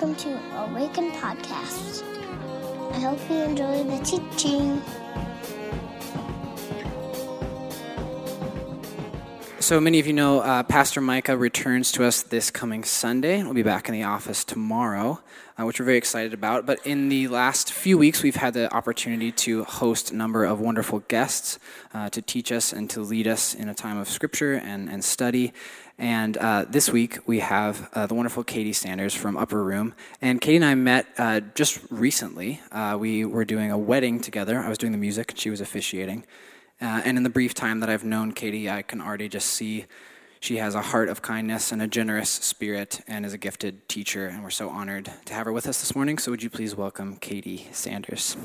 welcome to Awaken Podcast. I hope you enjoy the teaching. So many of you know Pastor Micah returns to us this coming Sunday. We'll be back in the office tomorrow, which we're very excited about. But in the last few weeks, we've had the opportunity to host a number of wonderful guests to teach us and to lead us in a time of scripture and study. And this week, we have the wonderful Katie Sanders from Upper Room. And Katie and I met just recently. We were doing a wedding together. I was doing the music, and she was officiating. And in the brief time that I've known Katie, I can already just see she has a heart of kindness and a generous spirit and is a gifted teacher, and we're so honored to have her with us this morning. So would you please welcome Katie Sanders.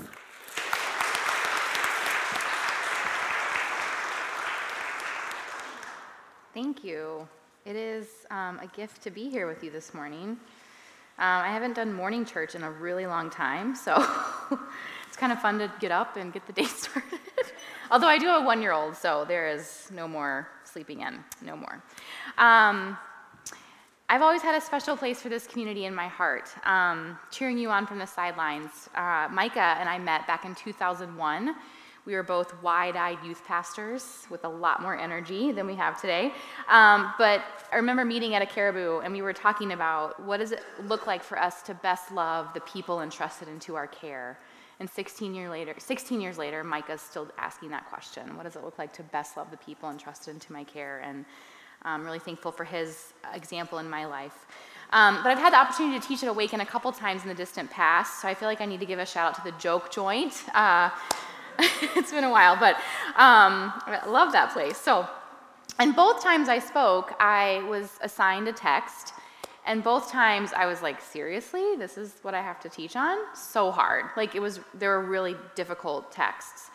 Thank you. It is a gift to be here with you this morning. I haven't done morning church in a really long time, so it's kind of fun to get up and get the day started. Although I do have a one-year-old, so there is no more sleeping in, no more. I've always had a special place for this community in my heart, cheering you on from the sidelines. Micah and I met back in 2001. We were both wide-eyed youth pastors with a lot more energy than we have today. But I remember meeting at a Caribou, and we were talking about what does it look like for us to best love the people entrusted into our care. And 16 years later, Micah's still asking that question. What does it look like to best love the people entrusted into my care? And I'm really thankful for his example in my life. But I've had the opportunity to teach at Awaken a couple times in the distant past, so I feel like I need to give a shout out to the Joke Joint. It's been a while, but I love that place. So, and both times I spoke, I was assigned a text. And both times I was like, seriously, this is what I have to teach on? So hard. Like there were really difficult texts.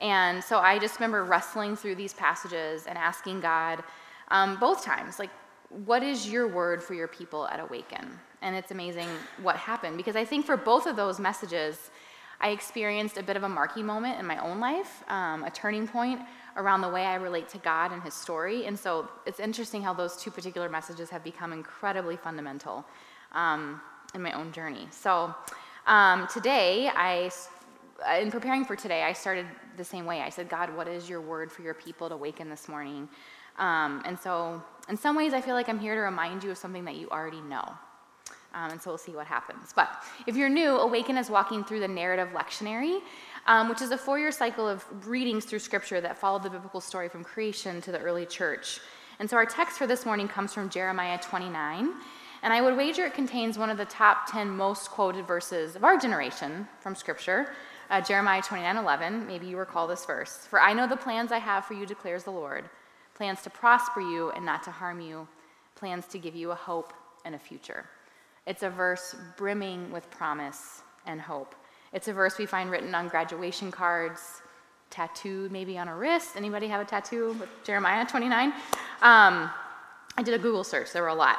And so I just remember wrestling through these passages and asking God both times, like, what is your word for your people at Awaken? And it's amazing what happened, because I think for both of those messages, I experienced a bit of a marquee moment in my own life, a turning point around the way I relate to God and his story. And so it's interesting how those two particular messages have become incredibly fundamental in my own journey. So today, in preparing for today, I started the same way. I said, God, what is your word for your people to awaken this morning? And so in some ways, I feel like I'm here to remind you of something that you already know. And so we'll see what happens. But if you're new, Awaken is walking through the Narrative Lectionary, which is a 4-year cycle of readings through Scripture that followed the biblical story from creation to the early church. And so our text for this morning comes from Jeremiah 29, and I would wager it contains one of the top 10 most quoted verses of our generation from Scripture, Jeremiah 29:11. Maybe you recall this verse. For I know the plans I have for you, declares the Lord, plans to prosper you and not to harm you, plans to give you a hope and a future. It's a verse brimming with promise and hope. It's a verse we find written on graduation cards, tattooed maybe on a wrist. Anybody have a tattoo with Jeremiah 29? I did a Google search. There were a lot.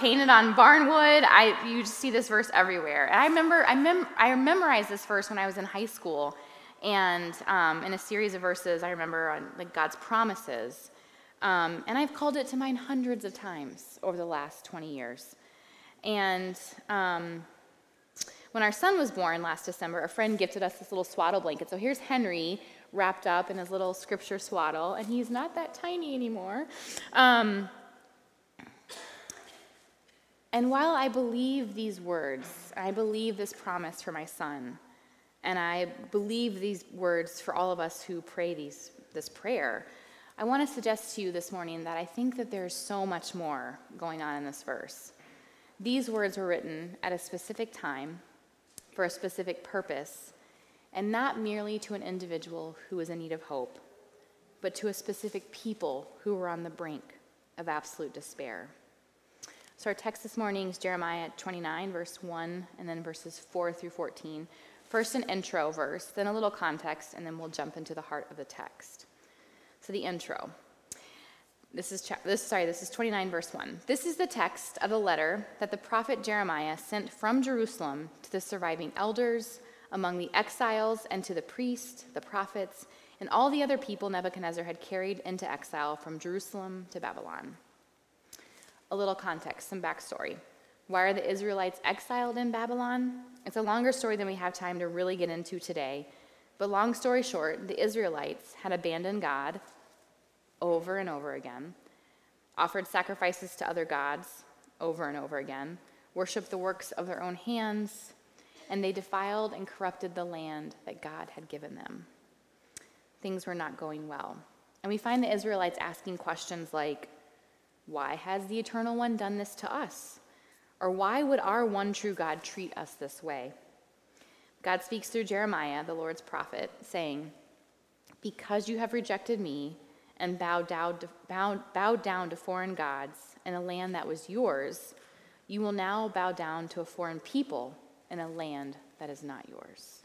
Painted on barnwood. You just see this verse everywhere. And I memorized this verse when I was in high school, and in a series of verses I remember on like God's promises. And I've called it to mind hundreds of times over the last 20 years. And when our son was born last December, a friend gifted us this little swaddle blanket. So here's Henry wrapped up in his little scripture swaddle, and he's not that tiny anymore. And while I believe these words, I believe this promise for my son, and I believe these words for all of us who pray this prayer, I want to suggest to you this morning that I think that there's so much more going on in this verse. These words were written at a specific time for a specific purpose, and not merely to an individual who was in need of hope, but to a specific people who were on the brink of absolute despair. So our text this morning is Jeremiah 29, verse 1, and then verses 4 through 14. First an intro verse, then a little context, and then we'll jump into the heart of the text. So the intro. This is 29, verse 1. This is the text of the letter that the prophet Jeremiah sent from Jerusalem to the surviving elders among the exiles and to the priests, the prophets, and all the other people Nebuchadnezzar had carried into exile from Jerusalem to Babylon. A little context, some backstory. Why are the Israelites exiled in Babylon? It's a longer story than we have time to really get into today. But long story short, the Israelites had abandoned God over and over again, offered sacrifices to other gods over and over again, worshiped the works of their own hands, and they defiled and corrupted the land that God had given them. Things were not going well. And we find the Israelites asking questions like, why has the Eternal One done this to us? Or why would our one true God treat us this way? God speaks through Jeremiah, the Lord's prophet, saying, because you have rejected me and bowed down to foreign gods in a land that was yours, you will now bow down to a foreign people in a land that is not yours.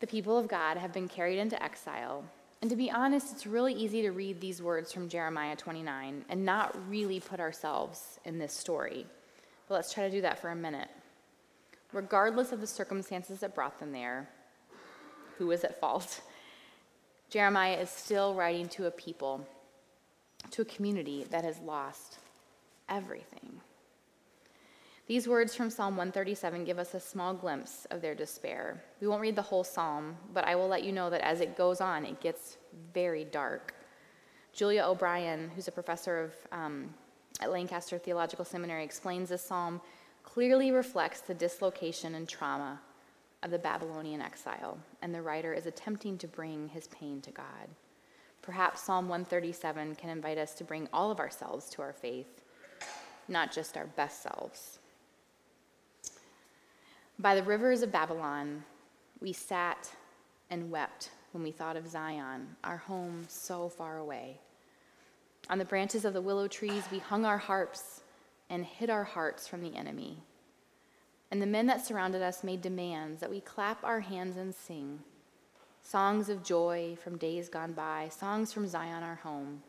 The people of God have been carried into exile. And to be honest, it's really easy to read these words from Jeremiah 29 and not really put ourselves in this story. But let's try to do that for a minute. Regardless of the circumstances that brought them there, who is at fault? Jeremiah is still writing to a people, to a community that has lost everything. These words from Psalm 137 give us a small glimpse of their despair. We won't read the whole psalm, but I will let you know that as it goes on, it gets very dark. Julia O'Brien, who's a professor at Lancaster Theological Seminary, explains this psalm clearly reflects the dislocation and trauma of the Babylonian exile, and the writer is attempting to bring his pain to God. Perhaps Psalm 137 can invite us to bring all of ourselves to our faith, not just our best selves. By the rivers of Babylon, we sat and wept when we thought of Zion, our home so far away. On the branches of the willow trees, we hung our harps and hid our hearts from the enemy. And the men that surrounded us made demands that we clap our hands and sing, songs of joy from days gone by, songs from Zion, our home.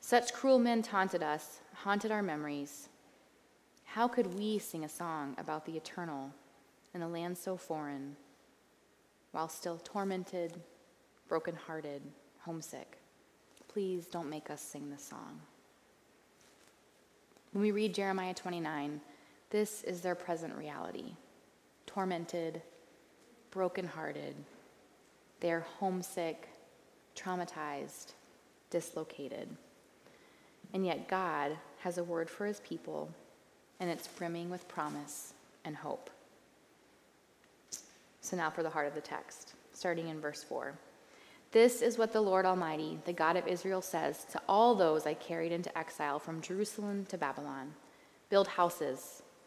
Such cruel men taunted us, haunted our memories. How could we sing a song about the eternal in a land so foreign, while still tormented, brokenhearted, homesick? Please don't make us sing this song. When we read Jeremiah 29, this is their present reality. Tormented, brokenhearted, they are homesick, traumatized, dislocated. And yet God has a word for his people, and it's brimming with promise and hope. So now for the heart of the text, starting in verse 4. This is what the Lord Almighty, the God of Israel, says to all those I carried into exile from Jerusalem to Babylon. Build houses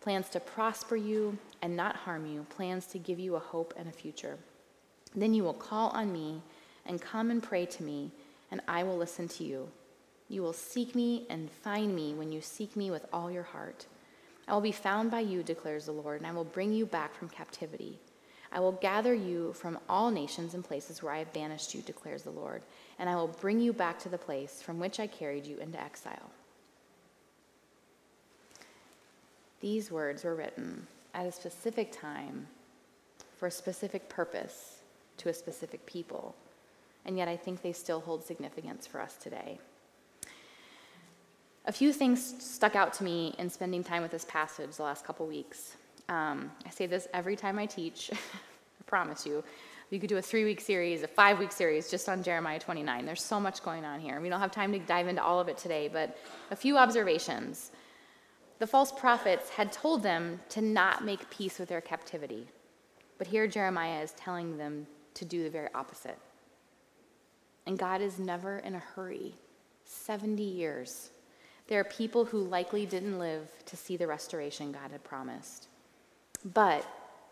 plans to prosper you and not harm you, plans to give you a hope and a future. Then you will call on me and come and pray to me, and I will listen to you. You will seek me and find me when you seek me with all your heart. I will be found by you, declares the Lord, and I will bring you back from captivity. I will gather you from all nations and places where I have banished you, declares the Lord, and I will bring you back to the place from which I carried you into exile. These words were written at a specific time for a specific purpose to a specific people, and yet I think they still hold significance for us today. A few things stuck out to me in spending time with this passage the last couple weeks. I say this every time I teach, I promise you. We could do a 3-week series, a 5-week series just on Jeremiah 29. There's so much going on here. We don't have time to dive into all of it today, but a few observations. The false prophets had told them to not make peace with their captivity. But here Jeremiah is telling them to do the very opposite. And God is never in a hurry. 70 years. There are people who likely didn't live to see the restoration God had promised. But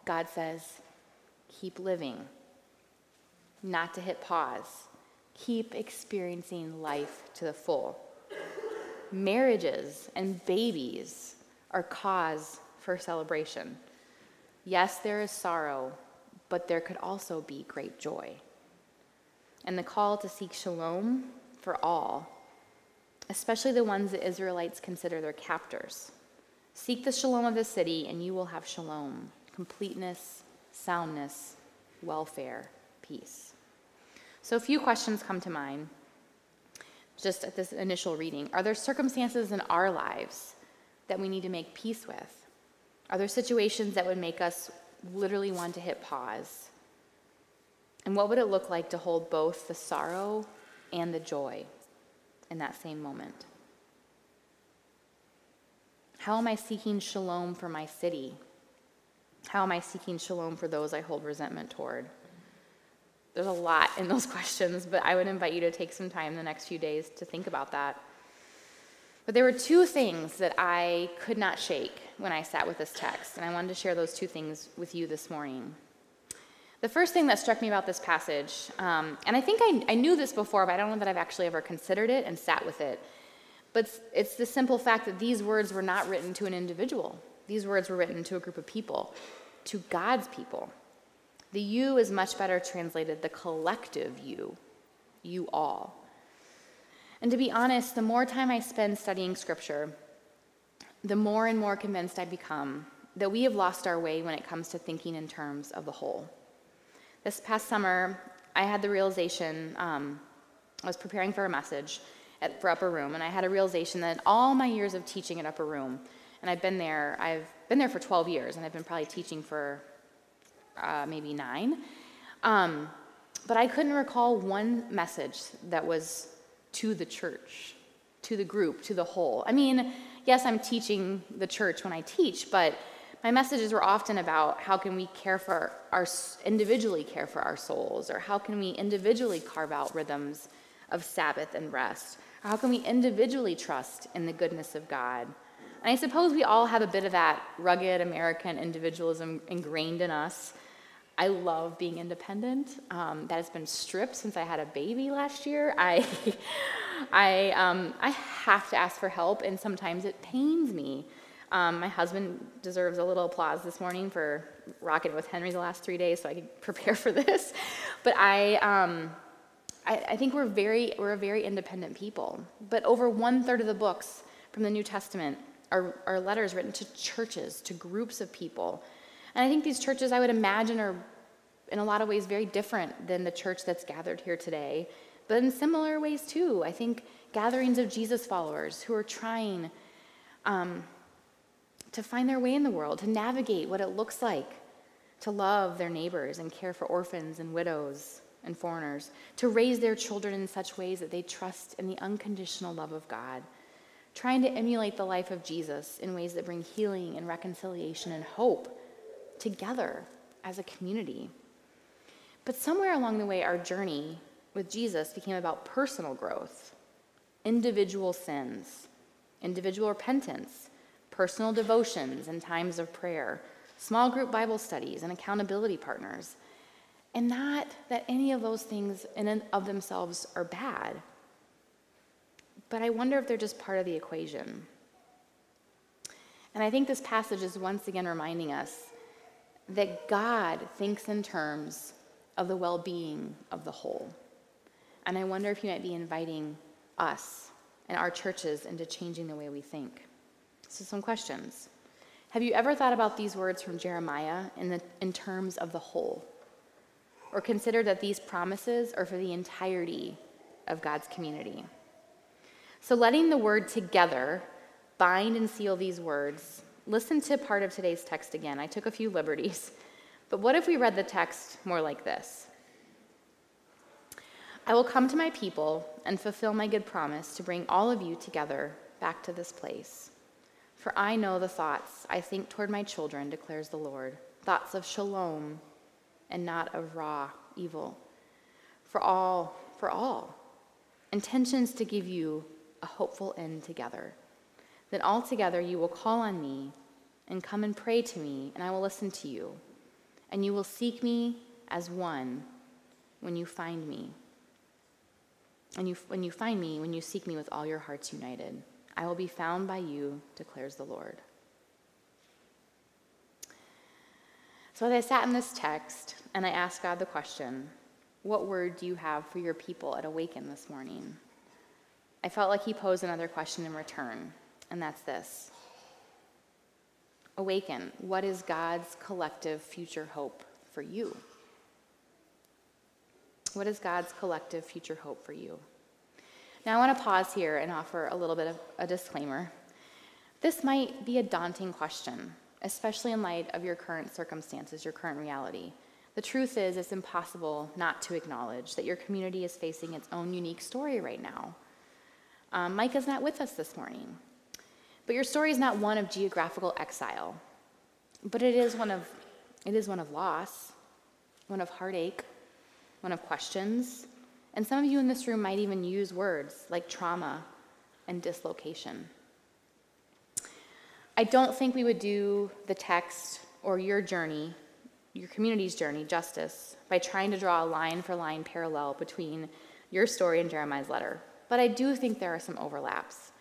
God says, keep living. Not to hit pause. Keep experiencing life to the full. Marriages and babies are cause for celebration. Yes, there is sorrow, but there could also be great joy. And the call to seek shalom for all, especially the ones the Israelites consider their captors. Seek the shalom of the city, and you will have shalom, completeness, soundness, welfare, peace. So a few questions come to mind just at this initial reading. Are there circumstances in our lives that we need to make peace with? Are there situations that would make us literally want to hit pause? And what would it look like to hold both the sorrow and the joy in that same moment? How am I seeking shalom for my city? How am I seeking shalom for those I hold resentment toward? There's a lot in those questions, but I would invite you to take some time the next few days to think about that. But there were two things that I could not shake when I sat with this text, and I wanted to share those two things with you this morning. The first thing that struck me about this passage, and I think I knew this before, but I don't know that I've actually ever considered it and sat with it, but it's the simple fact that these words were not written to an individual. These words were written to a group of people, to God's people. The you is much better translated the collective you, you all. And to be honest, the more time I spend studying Scripture, the more and more convinced I become that we have lost our way when it comes to thinking in terms of the whole. This past summer, I had the realization, I was preparing for a message for Upper Room, and I had a realization that in all my years of teaching at Upper Room, and I've been there for 12 years, and I've been probably teaching for maybe 9, but I couldn't recall one message that was to the church, to the group, to the whole. I mean, yes, I'm teaching the church when I teach, but my messages were often about how can we individually care for our souls, or how can we individually carve out rhythms of Sabbath and rest, or how can we individually trust in the goodness of God. And I suppose we all have a bit of that rugged American individualism ingrained in us. I love being independent. That has been stripped since I had a baby last year. I have to ask for help, and sometimes it pains me. My husband deserves a little applause this morning for rocking with Henry the last 3 days, so I could prepare for this. But I think we're a very independent people. But over 1/3 of the books from the New Testament are letters written to churches, to groups of people. And I think these churches, I would imagine, are in a lot of ways very different than the church that's gathered here today, but in similar ways too. I think gatherings of Jesus followers who are trying to find their way in the world, to navigate what it looks like to love their neighbors and care for orphans and widows and foreigners, to raise their children in such ways that they trust in the unconditional love of God, trying to emulate the life of Jesus in ways that bring healing and reconciliation and hope together as a community. But somewhere along the way, our journey with Jesus became about personal growth, individual sins, individual repentance, personal devotions and times of prayer, small group Bible studies and accountability partners. And not that any of those things in and of themselves are bad, but I wonder if they're just part of the equation. And I think this passage is once again reminding us that God thinks in terms of the well-being of the whole. And I wonder if he might be inviting us and our churches into changing the way we think. So some questions. Have you ever thought about these words from Jeremiah in terms of the whole? Or considered that these promises are for the entirety of God's community? So letting the word together bind and seal these words, listen to part of today's text again. I took a few liberties, but what if we read the text more like this? I will come to my people and fulfill my good promise to bring all of you together back to this place. For I know the thoughts I think toward my children, declares the Lord, thoughts of shalom and not of raw evil. For all, intentions to give you a hopeful end together. Then altogether you will call on me and come and pray to me, and I will listen to you. And you will seek me as one when you find me. And when you find me, when you seek me with all your hearts united, I will be found by you, declares the Lord. So as I sat in this text and I asked God the question, what word do you have for your people at Awaken this morning? I felt like he posed another question in return, and that's this. Awaken, what is God's collective future hope for you? What is God's collective future hope for you? Now I want to pause here and offer a little bit of a disclaimer. This might be a daunting question, especially in light of your current circumstances, your current reality. The truth is, it's impossible not to acknowledge that your community is facing its own unique story right now. Micah's not with us this morning. But your story is not one of geographical exile, but it is one of loss, one of heartache, one of questions, and some of you in this room might even use words like trauma and dislocation. I don't think we would do the text or your journey, your community's journey, justice by trying to draw a line-for-line parallel between your story and Jeremiah's letter, but I do think there are some overlaps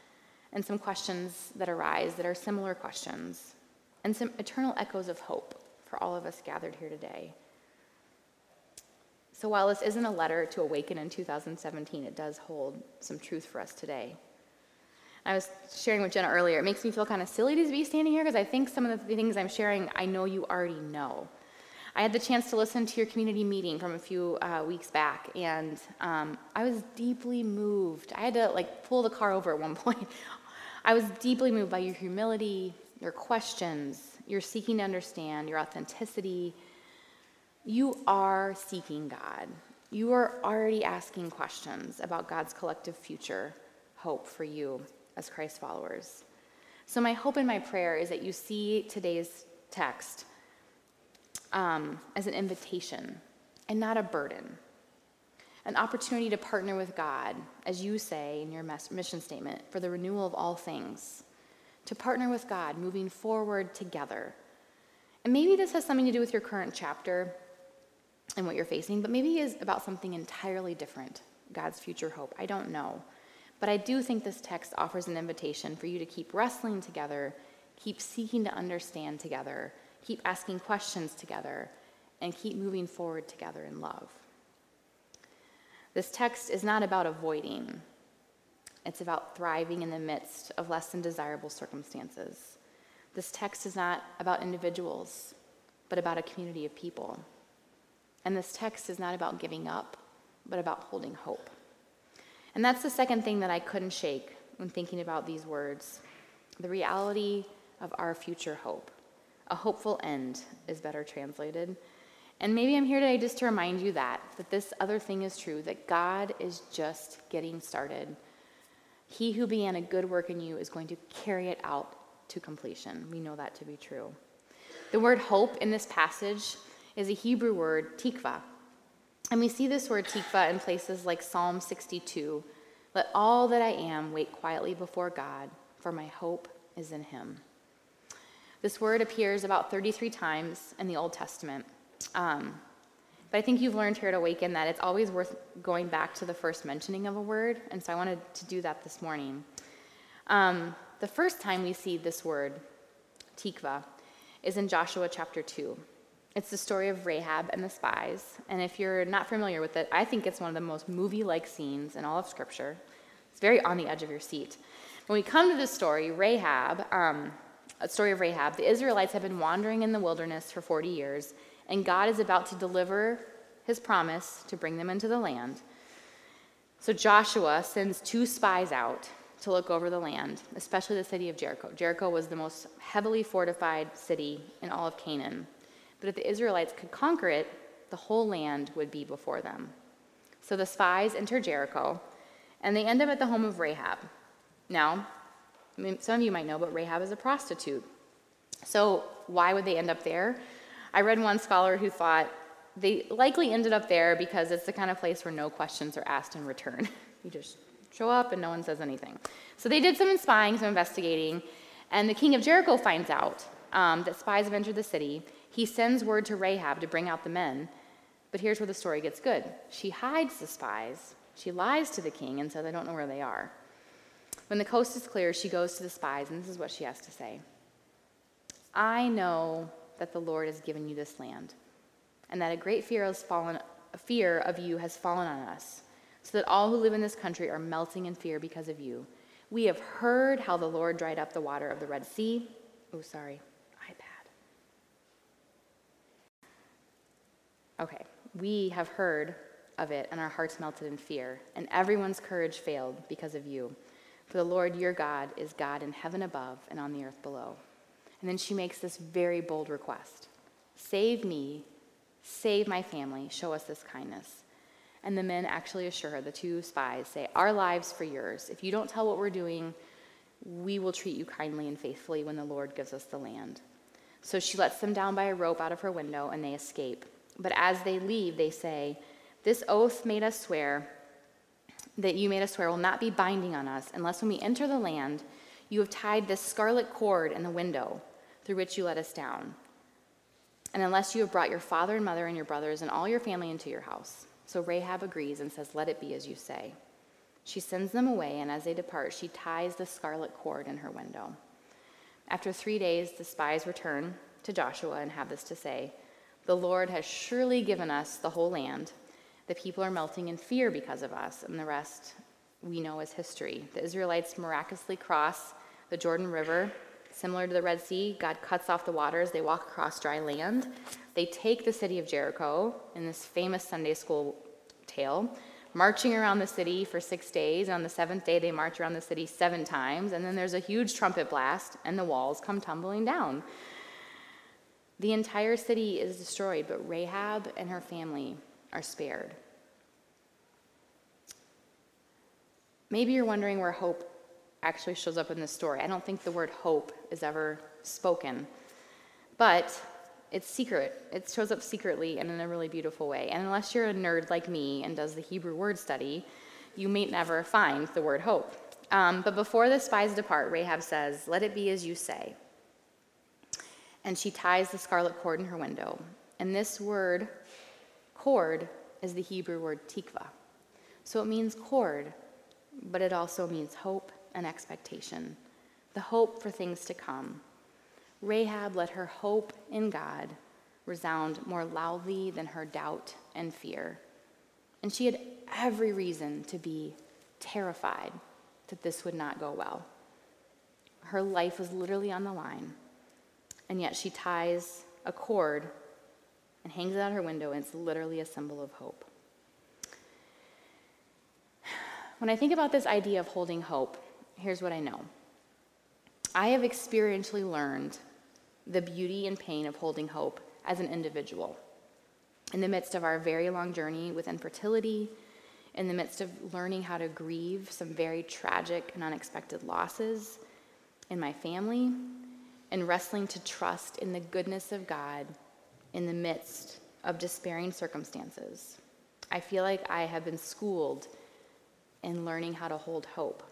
and some questions that arise that are similar questions, and some eternal echoes of hope for all of us gathered here today. So while this isn't a letter to Awaken in 2017, it does hold some truth for us today. I was sharing with Jenna earlier, it makes me feel kind of silly to be standing here because I think some of the things I'm sharing, I know you already know. I had the chance to listen to your community meeting from a few weeks back, and I was deeply moved. I had to pull the car over at one point. I was deeply moved by your humility, your questions, your seeking to understand, your authenticity. You are seeking God. You are already asking questions about God's collective future hope for you as Christ followers. So my hope and my prayer is that you see today's text as an invitation and not a burden, an opportunity to partner with God, as you say in your mission statement, for the renewal of all things, to partner with God, moving forward together. And maybe this has something to do with your current chapter and what you're facing, but maybe it is about something entirely different, God's future hope. I don't know. But I do think this text offers an invitation for you to keep wrestling together, keep seeking to understand together, keep asking questions together, and keep moving forward together in love. This text is not about avoiding. It's about thriving in the midst of less than desirable circumstances. This text is not about individuals, but about a community of people. And this text is not about giving up, but about holding hope. And that's the second thing that I couldn't shake when thinking about these words, the reality of our future hope. A hopeful end is better translated. And maybe I'm here today just to remind you that this other thing is true, that God is just getting started. He who began a good work in you is going to carry it out to completion. We know that to be true. The word hope in this passage is a Hebrew word, tikva. And we see this word tikva in places like Psalm 62. Let all that I am wait quietly before God, for my hope is in him. This word appears about 33 times in the Old Testament. But I think you've learned here at Awaken that it's always worth going back to the first mentioning of a word, and so I wanted to do that this morning. The first time we see this word, tikva, is in Joshua chapter 2. It's the story of Rahab and the spies, and if you're not familiar with it, I think it's one of the most movie-like scenes in all of Scripture. It's very on the edge of your seat. When we come to this story, the story of Rahab, the Israelites have been wandering in the wilderness for 40 years, and God is about to deliver his promise to bring them into the land. So Joshua sends two spies out to look over the land, especially the city of Jericho. Jericho was the most heavily fortified city in all of Canaan. But if the Israelites could conquer it, the whole land would be before them. So the spies enter Jericho, and they end up at the home of Rahab. Now, I mean, some of you might know, but Rahab is a prostitute. So why would they end up there? I read one scholar who thought They likely ended up there because it's the kind of place where no questions are asked in return. You just show up and no one says anything. So they did some spying, some investigating, and the king of Jericho finds out that spies have entered the city. He sends word to Rahab to bring out the men, but here's where the story gets good. She hides the spies, she lies to the king, and so they don't know where they are. When the coast is clear, she goes to the spies, and this is what she has to say. I know that the Lord has given you this land, and that a great fear of you has fallen on us, so that all who live in this country are melting in fear because of you. We have heard how the Lord dried up the water of the Red Sea. Oh, sorry, iPad. Okay, we have heard of it, and our hearts melted in fear, and everyone's courage failed because of you. For the Lord your God is God in heaven above and on the earth below. And then she makes this very bold request. Save me, save my family, show us this kindness. And the men actually assure her, the two spies say, our lives for yours. If you don't tell what we're doing, we will treat you kindly and faithfully when the Lord gives us the land. So she lets them down by a rope out of her window, and they escape. But as they leave, they say, this oath made us swear that you made us swear will not be binding on us unless when we enter the land, you have tied this scarlet cord in the window through which you let us down, and unless you have brought your father and mother and your brothers and all your family into your house. So Rahab agrees and says, let it be as you say. She sends them away, and as they depart, she ties the scarlet cord in her window. After 3 days, the spies return to Joshua and have this to say, the Lord has surely given us the whole land. The people are melting in fear because of us, and the rest we know as history. The Israelites miraculously cross the Jordan River, similar to the Red Sea. God cuts off the waters. They walk across dry land. They take the city of Jericho in this famous Sunday school tale, marching around the city for 6 days. And on the seventh day, they march around the city 7 times, and then there's a huge trumpet blast, and the walls come tumbling down. The entire city is destroyed, but Rahab and her family are spared. Maybe you're wondering where hope actually shows up in this story. I don't think the word hope is ever spoken, but it's secret. It shows up secretly and in a really beautiful way. And unless you're a nerd like me and does the Hebrew word study, you may never find the word hope. But before the spies depart, Rahab says, let it be as you say. And she ties the scarlet cord in her window. And this word cord is the Hebrew word tikva. So it means cord, but it also means hope and expectation, the hope for things to come. Rahab let her hope in God resound more loudly than her doubt and fear. And she had every reason to be terrified that this would not go well. Her life was literally on the line, and yet she ties a cord and hangs it out her window, and it's literally a symbol of hope. When I think about this idea of holding hope, here's what I know. I have experientially learned the beauty and pain of holding hope as an individual. In the midst of our very long journey with infertility, in the midst of learning how to grieve some very tragic and unexpected losses in my family, and wrestling to trust in the goodness of God in the midst of despairing circumstances. I feel like I have been schooled in learning how to hold hope.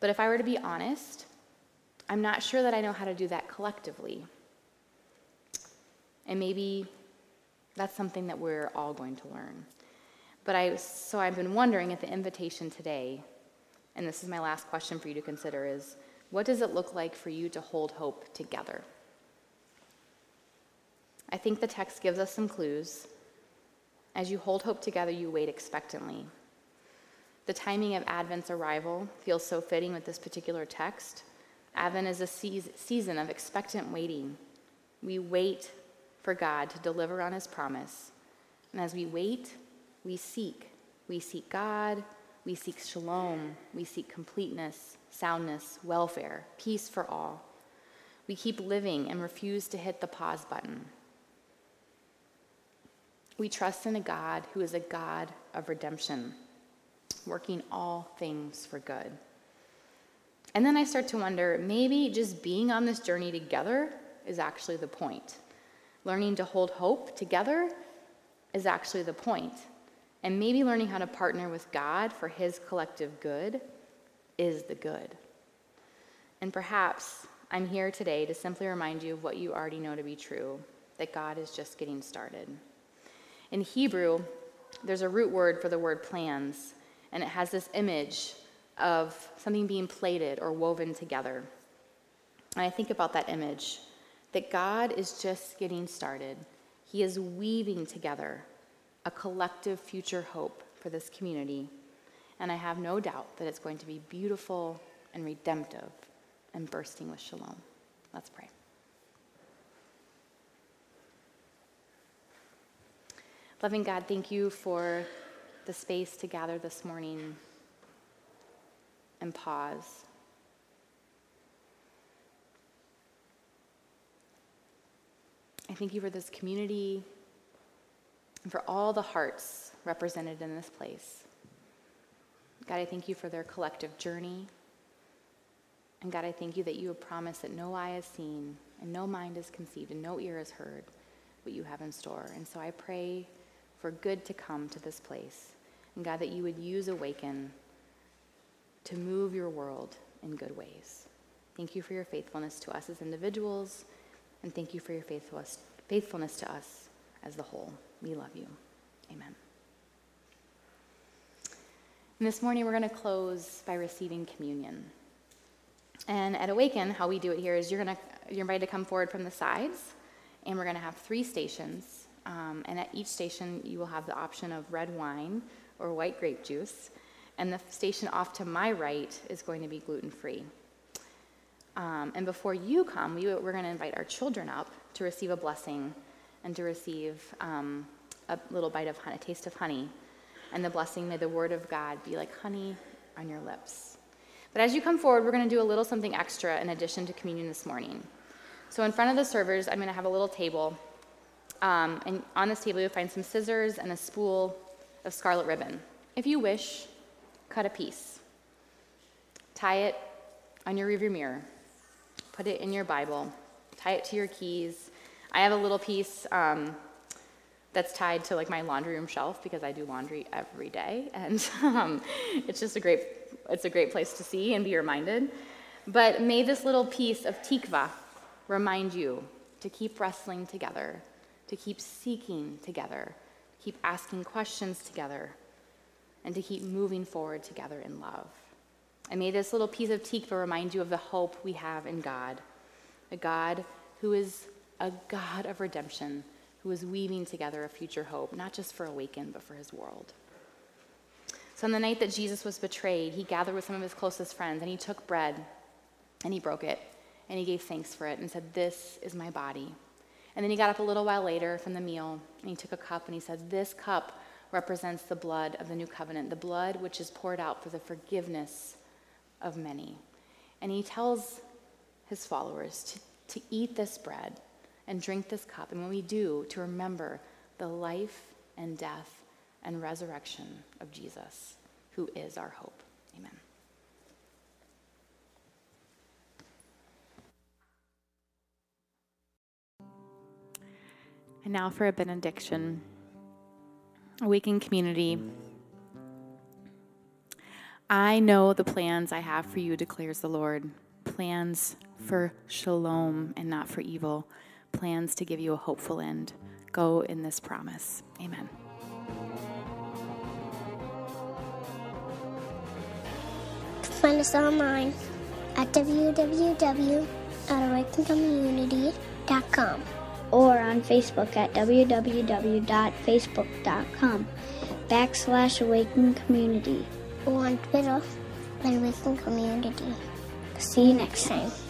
But if I were to be honest, I'm not sure that I know how to do that collectively. And maybe that's something that we're all going to learn. So I've been wondering at the invitation today, and this is my last question for you to consider, is what does it look like for you to hold hope together? I think the text gives us some clues. As you hold hope together, you wait expectantly. The timing of Advent's arrival feels so fitting with this particular text. Advent is a season of expectant waiting. We wait for God to deliver on his promise. And as we wait, we seek. We seek God. We seek shalom. We seek completeness, soundness, welfare, peace for all. We keep living and refuse to hit the pause button. We trust in a God who is a God of redemption, working all things for good. And then I start to wonder, maybe just being on this journey together is actually the point. Learning to hold hope together is actually the point. And maybe learning how to partner with God for his collective good is the good. And perhaps I'm here today to simply remind you of what you already know to be true, that God is just getting started. In Hebrew, there's a root word for the word plans, and it has this image of something being plaited or woven together. And I think about that image, that God is just getting started. He is weaving together a collective future hope for this community. And I have no doubt that it's going to be beautiful and redemptive and bursting with shalom. Let's pray. Loving God, thank you for the space to gather this morning and pause. I thank you for this community and for all the hearts represented in this place. God, I thank you for their collective journey. And God, I thank you that you have promised that no eye is seen and no mind is conceived and no ear is heard what you have in store. And so I pray for good to come to this place. And God, that you would use Awaken to move your world in good ways. Thank you for your faithfulness to us as individuals, and thank you for your faithfulness to us as the whole. We love you. Amen. And this morning we're going to close by receiving communion. And at Awaken, how we do it here is you're invited to come forward from the sides, and we're going to have three stations. And at each station, you will have the option of red wine or white grape juice. And the station off to my right is going to be gluten-free. And before you come, we're going to invite our children up to receive a blessing and to receive a little bite of honey, a taste of honey. And the blessing, may the word of God be like honey on your lips. But as you come forward, we're going to do a little something extra in addition to communion this morning. So in front of the servers, I'm going to have a little table. And on this table, you'll find some scissors and a spool of scarlet ribbon. If you wish, cut a piece. Tie it on your rearview mirror. Put it in your Bible. Tie it to your keys. I have a little piece that's tied to like my laundry room shelf because I do laundry every day, and it's just a great place to see and be reminded. But may this little piece of tikva remind you to keep wrestling together, to keep seeking together, keep asking questions together, and to keep moving forward together in love. And may this little piece of tikva remind you of the hope we have in God, a God who is a God of redemption, who is weaving together a future hope, not just for Awaken, but for his world. So on the night that Jesus was betrayed, he gathered with some of his closest friends, and he took bread, and he broke it, and he gave thanks for it, and said, "This is my body." And then he got up a little while later from the meal, and he took a cup, and he said, "This cup represents the blood of the new covenant, the blood which is poured out for the forgiveness of many." And he tells his followers to eat this bread and drink this cup, and when we do, to remember the life and death and resurrection of Jesus, who is our hope. Amen. And now for a benediction. Awaken community, I know the plans I have for you, declares the Lord, plans for shalom and not for evil, plans to give you a hopeful end. Go in this promise. Amen. Find us online at www.awakencommunity.com or on Facebook at www.facebook.com/awakencommunity or on Twitter at Awaken Community. See you next time.